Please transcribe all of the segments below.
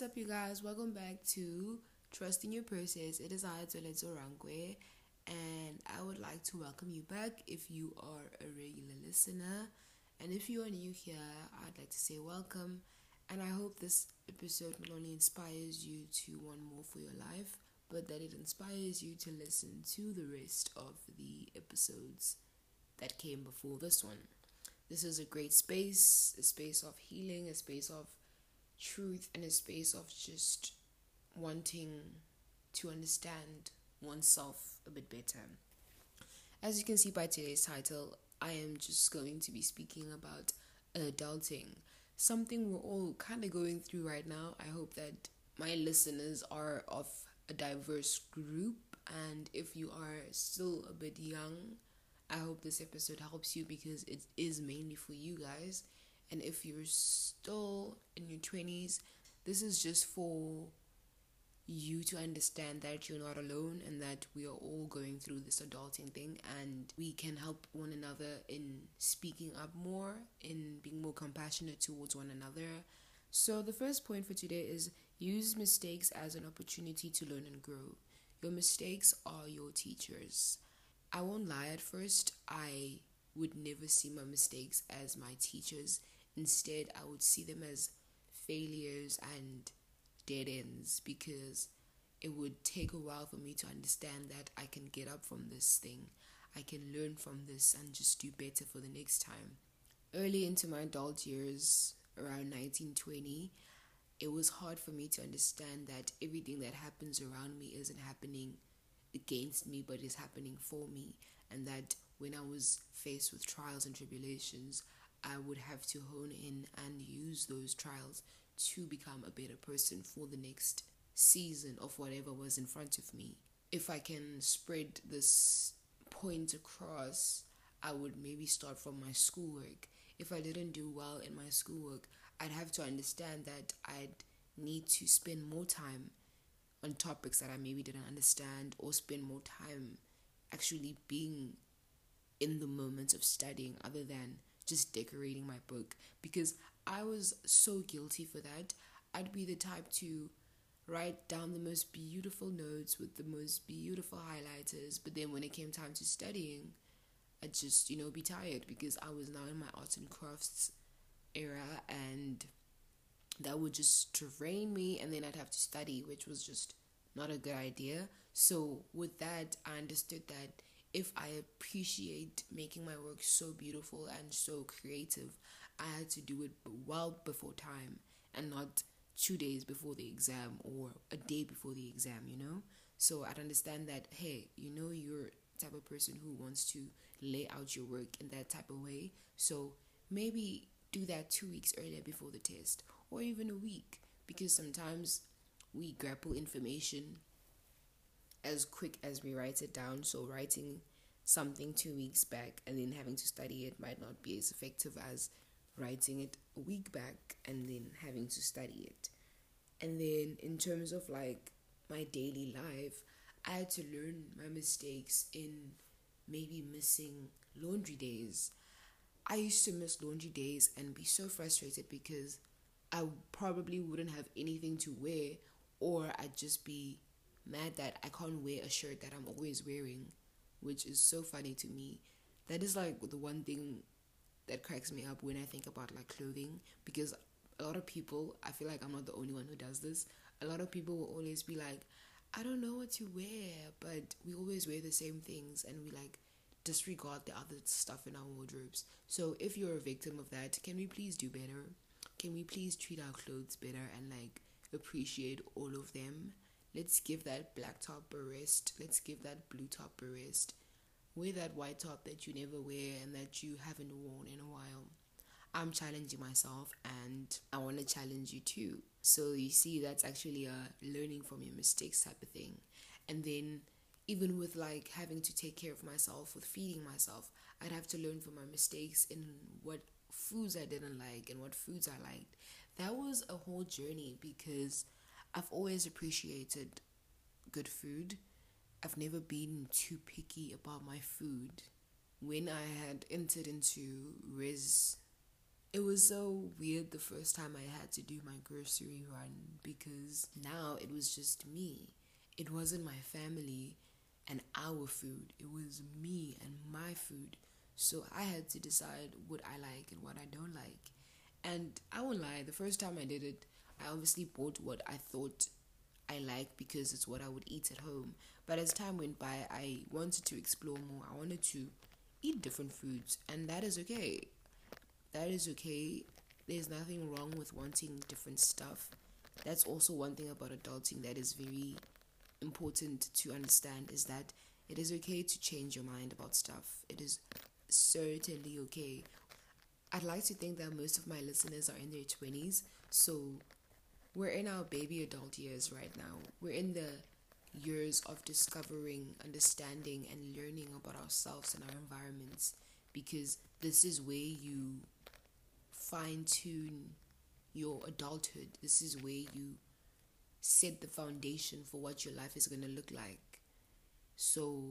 What's up, you guys? Welcome back to Trusting Your Process. It is Idris Olorangwe, and I would like to welcome you back if you are a regular listener. And if you are new here, I'd like to say welcome. And I hope this episode not only inspires you to want more for your life, but that it inspires you to listen to the rest of the episodes that came before this one. This is a great space, a space of healing, a space of truth, and a space of just wanting to understand oneself a bit better. As you can see by today's title, I am just going to be speaking about adulting, something we're all kind of going through right now. I hope that my listeners are of a diverse group, and if you are still a bit young, I hope this episode helps you because it is mainly for you guys. And if you're still in your 20s, this is just for you to understand that you're not alone and that we are all going through this adulting thing, and we can help one another in speaking up more, in being more compassionate towards one another. So the first point for today is use mistakes as an opportunity to learn and grow. Your mistakes are your teachers. I won't lie, at first, I would never see my mistakes as my teachers. Instead, I would see them as failures and dead ends, because it would take a while for me to understand that I can get up from this thing. I can learn from this and just do better for the next time. Early into my adult years, around 19-20, it was hard for me to understand that everything that happens around me isn't happening against me, but is happening for me. And that when I was faced with trials and tribulations, I would have to hone in and use those trials to become a better person for the next season of whatever was in front of me. If I can spread this point across, I would maybe start from my schoolwork. If I didn't do well in my schoolwork, I'd have to understand that I'd need to spend more time on topics that I maybe didn't understand, or spend more time actually being in the moments of studying other than just decorating my book, because I was so guilty for that. I'd be the type to write down the most beautiful notes with the most beautiful highlighters, but then when it came time to studying, I'd just, be tired, because I was now in my arts and crafts era, and that would just drain me, and then I'd have to study, which was just not a good idea. So with that, I understood that if I appreciate making my work so beautiful and so creative, I had to do it well before time and not 2 days before the exam or a day before the exam, So I'd understand that, hey, you're the type of person who wants to lay out your work in that type of way. So maybe do that 2 weeks earlier before the test, or even a week, because sometimes we grapple information as quick as we write it down. So writing something 2 weeks back and then having to study it might not be as effective as writing it a week back and then having to study it. And then in terms of my daily life, I had to learn my mistakes in maybe missing laundry days. I used to miss laundry days and be so frustrated because I probably wouldn't have anything to wear, or I'd just be mad that I can't wear a shirt that I'm always wearing, which is so funny to me. That is the one thing that cracks me up when I think about clothing, because a lot of people, I feel like I'm not the only one who does this. A lot of people will always be like, I don't know what to wear, but we always wear the same things, and we disregard the other stuff in our wardrobes. So if you're a victim of that, can we please do better? Can we please treat our clothes better and appreciate all of them? Let's give that black top a rest. Let's give that blue top a rest. Wear that white top that you never wear and that you haven't worn in a while. I'm challenging myself, and I want to challenge you too. So you see, that's actually a learning from your mistakes type of thing. And then even with having to take care of myself, with feeding myself, I'd have to learn from my mistakes in what foods I didn't like and what foods I liked. That was a whole journey, because I've always appreciated good food. I've never been too picky about my food. When I had entered into Riz It was so weird the first time I had to do my grocery run, because now it was just me. It wasn't my family and our food. It was me and my food. So I had to decide what I like and what I don't like. And I won't lie, the first time I did it, I obviously bought what I thought I liked because it's what I would eat at home. But as time went by, I wanted to explore more. I wanted to eat different foods, and that is okay. That is okay. There's nothing wrong with wanting different stuff. That's also one thing about adulting that is very important to understand, is that it is okay to change your mind about stuff. It is certainly okay. I'd like to think that most of my listeners are in their 20s, so we're in our baby adult years right now. We're in the years of discovering, understanding, and learning about ourselves and our environments, because this is where you fine-tune your adulthood. This is where you set the foundation for what your life is going to look like. So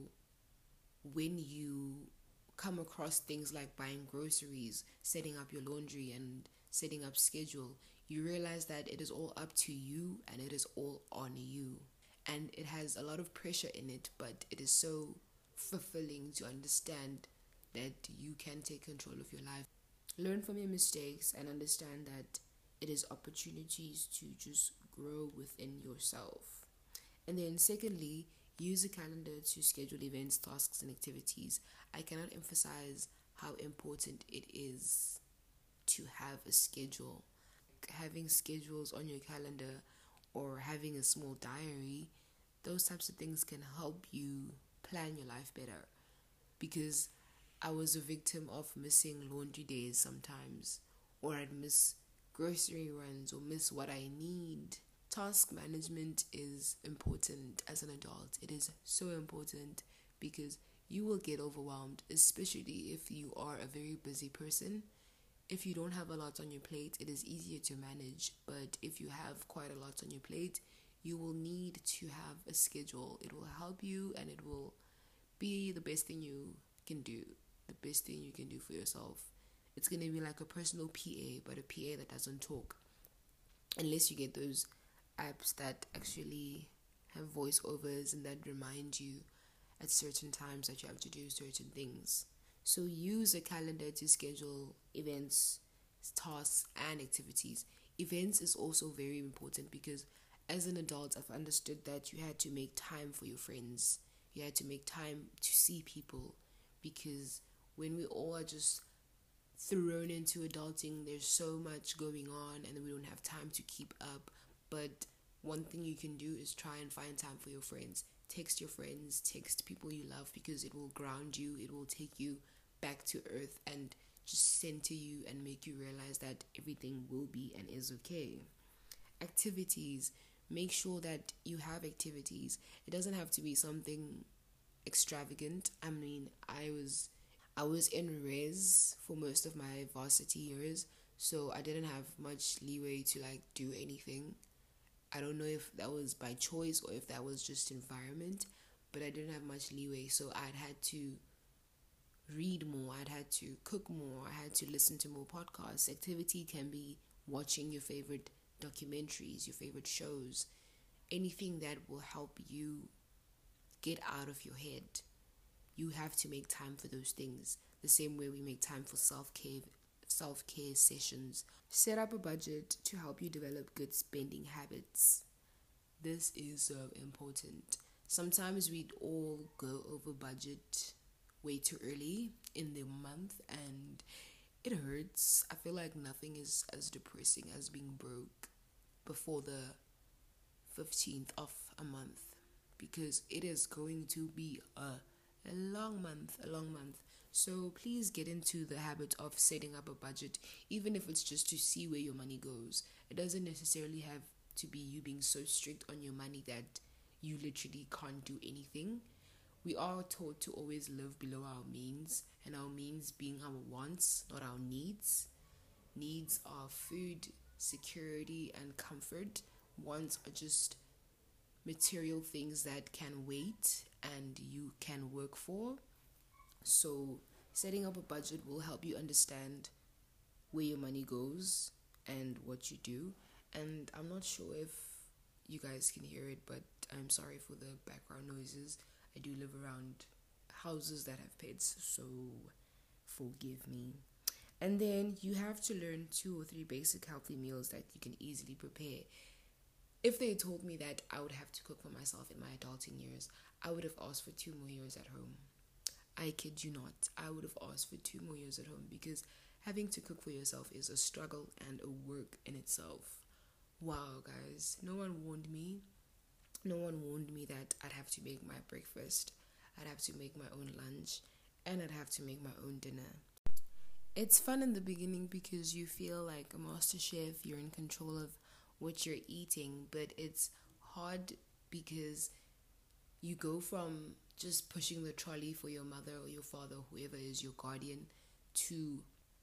when you come across things like buying groceries, setting up your laundry, and setting up schedule, you realize that it is all up to you and it is all on you. And it has a lot of pressure in it, but it is so fulfilling to understand that you can take control of your life. Learn from your mistakes and understand that it is opportunities to just grow within yourself. And then secondly, use a calendar to schedule events, tasks, and activities. I cannot emphasize how important it is to have a schedule. Having schedules on your calendar or having a small diary, those types of things can help you plan your life better. Because I was a victim of missing laundry days sometimes, or I'd miss grocery runs or miss what I need. Task management is important as an adult. It is so important because you will get overwhelmed, especially if you are a very busy person. If you don't have a lot on your plate, it is easier to manage. But if you have quite a lot on your plate, you will need to have a schedule. It will help you and it will be the best thing you can do. The best thing you can do for yourself. It's going to be like a personal PA, but a PA that doesn't talk. Unless you get those apps that actually have voiceovers and that remind you at certain times that you have to do certain things. So use a calendar to schedule events, tasks, and activities. Events is also very important because as an adult, I've understood that you had to make time for your friends. You had to make time to see people, because when we all are just thrown into adulting, there's so much going on and we don't have time to keep up. But one thing you can do is try and find time for your friends. Text your friends, text people you love, because it will ground you, it will take you back to earth and just center you and make you realize that everything will be and is okay. Activities. Make sure that you have activities. It doesn't have to be something extravagant. I mean, I was in Riz for most of my varsity years, so I didn't have much leeway to do anything. I don't know if that was by choice or if that was just environment, but I didn't have much leeway, so I'd had to read more, I'd had to cook more, I had to listen to more podcasts. Activity can be watching your favorite documentaries, your favorite shows, anything that will help you get out of your head. You have to make time for those things, the same way we make time for self-care sessions. Set up a budget to help you develop good spending habits. This is so important. Sometimes we all go over budget way too early in the month and it hurts. I feel like nothing is as depressing as being broke before the 15th of a month, because it is going to be a long month, So please get into the habit of setting up a budget, even if it's just to see where your money goes. It doesn't necessarily have to be you being so strict on your money that you literally can't do anything. We are taught to always live below our means, and our means being our wants, not our needs. Needs are food, security, and comfort. Wants are just material things that can wait and you can work for. So setting up a budget will help you understand where your money goes and what you do. And I'm not sure if you guys can hear it, but I'm sorry for the background noises. I do live around houses that have pets, so forgive me. And then you have to learn 2 or 3 basic healthy meals that you can easily prepare. If they told me that I would have to cook for myself in my adulting years, I would have asked for 2 more years at home. I kid you not. I would have asked for 2 more years at home, because having to cook for yourself is a struggle and a work in itself. Wow, guys. No one warned me. No one warned me that I'd have to make my breakfast, I'd have to make my own lunch, and I'd have to make my own dinner. It's fun in the beginning because you feel like a master chef, you're in control of what you're eating, but it's hard because you go from just pushing the trolley for your mother or your father, whoever is your guardian, to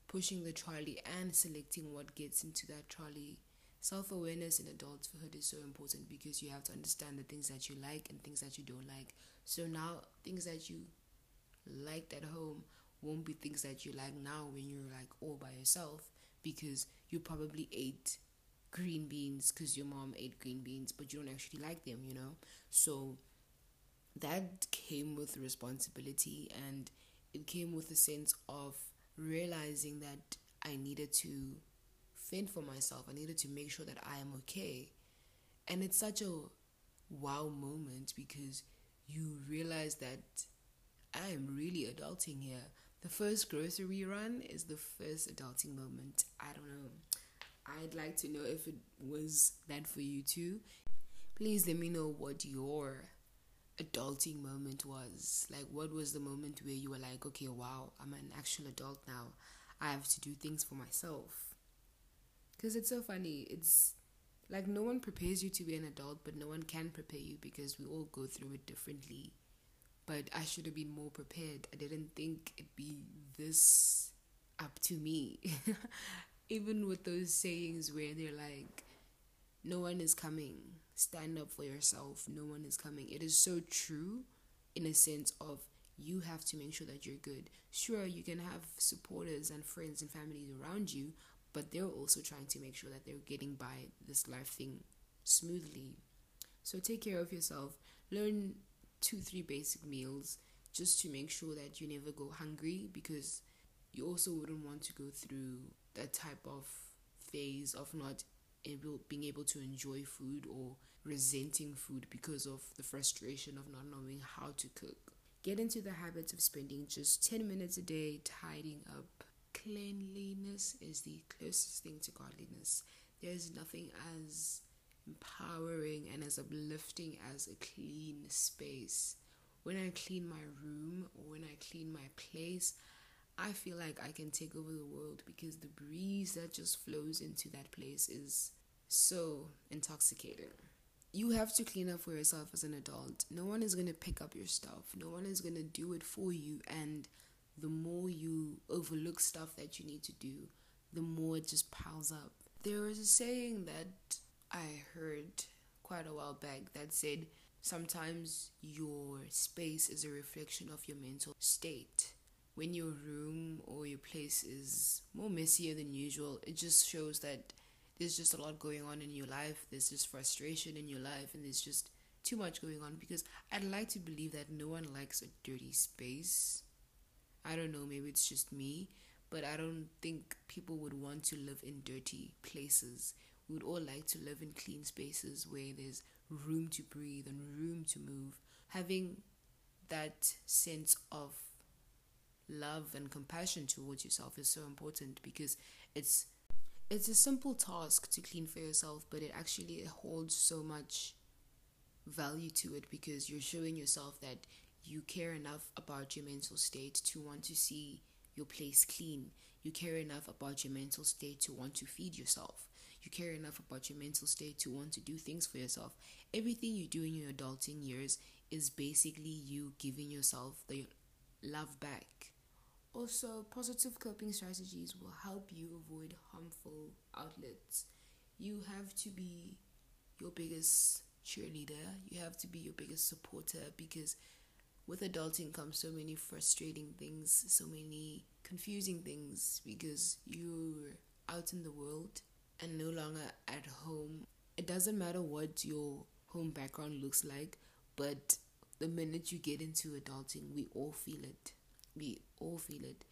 pushing the trolley and selecting what gets into that trolley. Self-awareness in adulthood is so important because you have to understand the things that you like and things that you don't like. So now things that you liked at home won't be things that you like now when you're like all by yourself, because you probably ate green beans because your mom ate green beans, but you don't actually like them, you know. So that came with responsibility, and it came with a sense of realizing that I needed to fend for myself. I needed to make sure that I am okay. And it's such a wow moment because you realize that I am really adulting here. The first grocery run is the first adulting moment. I don't know. I'd like to know if it was that for you too. Please let me know what your adulting moment was. Like, what was the moment where you were like, okay, wow, I'm an actual adult now. I have to do things for myself. Because it's so funny. It's like no one prepares you to be an adult, but no one can prepare you because we all go through it differently. But I should have been more prepared. I didn't think it'd be this up to me. Even with those sayings where they're like, no one is coming. Stand up for yourself. No one is coming. It is so true in a sense of you have to make sure that you're good. Sure, you can have supporters and friends and families around you, but they're also trying to make sure that they're getting by this life thing smoothly. So take care of yourself. Learn 2-3 basic meals just to make sure that you never go hungry, because you also wouldn't want to go through that type of phase of not being able to enjoy food or resenting food because of the frustration of not knowing how to cook. Get into the habit of spending just 10 minutes a day tidying up. Cleanliness is the closest thing to godliness. There's nothing as empowering and as uplifting as a clean space. When I clean my room or when I clean my place, I feel like I can take over the world, because the breeze that just flows into that place is so intoxicating. You have to clean up for yourself as an adult. No one is going to pick up your stuff. No one is going to do it for you. And the more you overlook stuff that you need to do, the more it just piles up. There was a saying that I heard quite a while back that said sometimes your space is a reflection of your mental state. When your room or your place is more messier than usual, it just shows that there's just a lot going on in your life, there's just frustration in your life, and there's just too much going on, because I'd like to believe that no one likes a dirty space. I don't know, maybe it's just me, but I don't think people would want to live in dirty places. We would all like to live in clean spaces where there's room to breathe and room to move. Having that sense of love and compassion towards yourself is so important, because it's a simple task to clean for yourself, but it actually holds so much value to it, because you're showing yourself that you care enough about your mental state to want to see your place clean. You care enough about your mental state to want to feed yourself. You care enough about your mental state to want to do things for yourself. Everything you do in your adulting years is basically you giving yourself the love back. Also, positive coping strategies will help you avoid harmful outlets. You have to be your biggest cheerleader. You have to be your biggest supporter, because with adulting comes so many frustrating things, so many confusing things because you're out in the world and no longer at home. It doesn't matter what your home background looks like, but the minute you get into adulting, we all feel it. We all feel it.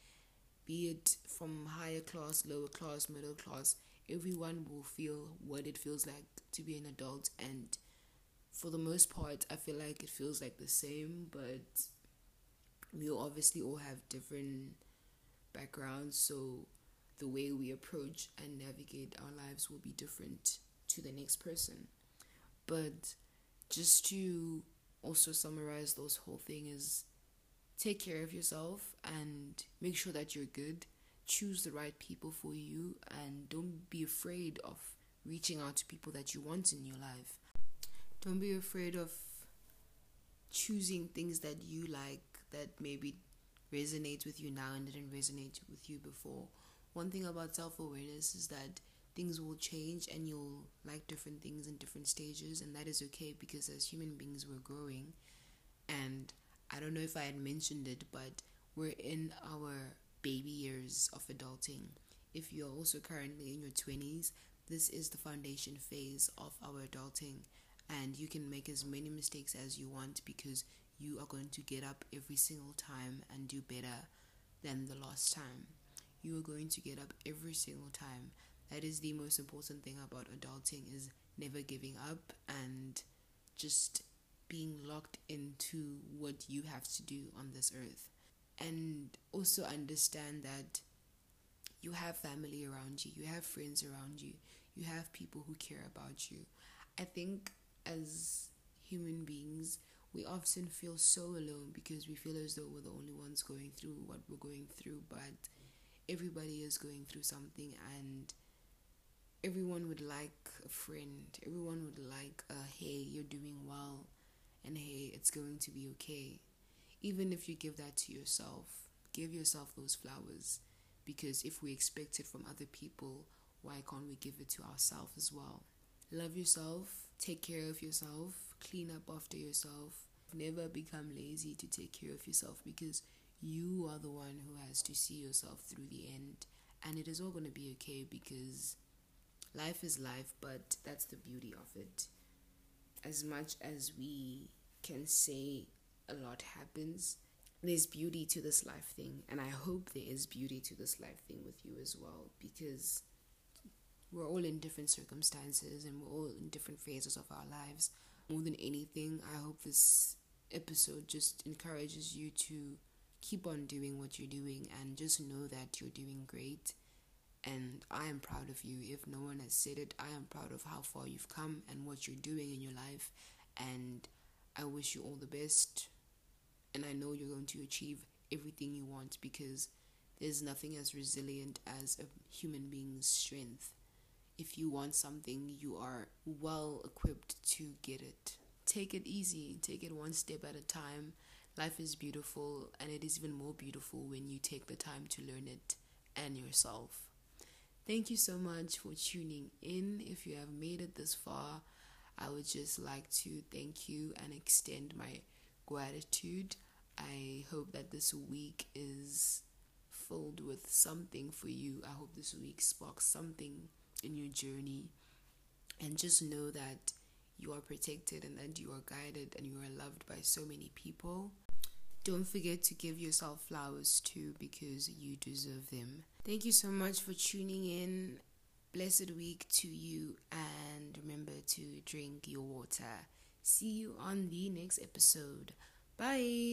Be it from higher class, lower class, middle class, everyone will feel what it feels like to be an adult. And for the most part, I feel like it feels like the same, but we obviously all have different backgrounds, so the way we approach and navigate our lives will be different to the next person. But just to also summarize this whole thing is, take care of yourself and make sure that you're good. Choose the right people for you and don't be afraid of reaching out to people that you want in your life. Don't be afraid of choosing things that you like that maybe resonate with you now and didn't resonate with you before. One thing about self-awareness is that things will change and you'll like different things in different stages, and that is okay because as human beings we're growing. And I don't know if I had mentioned it, but we're in our baby years of adulting. If you're also currently in your 20s, this is the foundation phase of our adulting, and you can make as many mistakes as you want because you are going to get up every single time and do better than the last time. You are going to get up every single time. That is the most important thing about adulting, is never giving up and just being locked into what you have to do on this earth. And also understand that you have family around you, you have friends around you, you have people who care about you. I think as human beings, we often feel so alone because we feel as though we're the only ones going through what we're going through, but everybody is going through something, and everyone would like a friend, everyone would like a, hey, you're doing well, and hey, it's going to be okay. Even if you give that to yourself, give yourself those flowers, because if we expect it from other people, why can't we give it to ourselves as well? Love yourself, take care of yourself, clean up after yourself. Never become lazy to take care of yourself, because you are the one who has to see yourself through the end, and it is all going to be okay because life is life, but that's the beauty of it. As much as we can say a lot happens, there's beauty to this life thing, and I hope there is beauty to this life thing with you as well, because we're all in different circumstances and we're all in different phases of our lives. More than anything, I hope this episode just encourages you to keep on doing what you're doing and just know that you're doing great. And I am proud of you. If no one has said it, I am proud of how far you've come and what you're doing in your life. And I wish you all the best. And I know you're going to achieve everything you want, because there's nothing as resilient as a human being's strength. If you want something, you are well equipped to get it. Take it easy. Take it one step at a time. Life is beautiful, and it is even more beautiful when you take the time to learn it and yourself. Thank you so much for tuning in. If you have made it this far, I would just like to thank you and extend my gratitude. I hope that this week is filled with something for you. I hope this week sparks something in your journey. And just know that you are protected and that you are guided and you are loved by so many people. Don't forget to give yourself flowers too, because you deserve them. Thank you so much for tuning in. Blessed week to you, and remember to drink your water. See you on the next episode. Bye.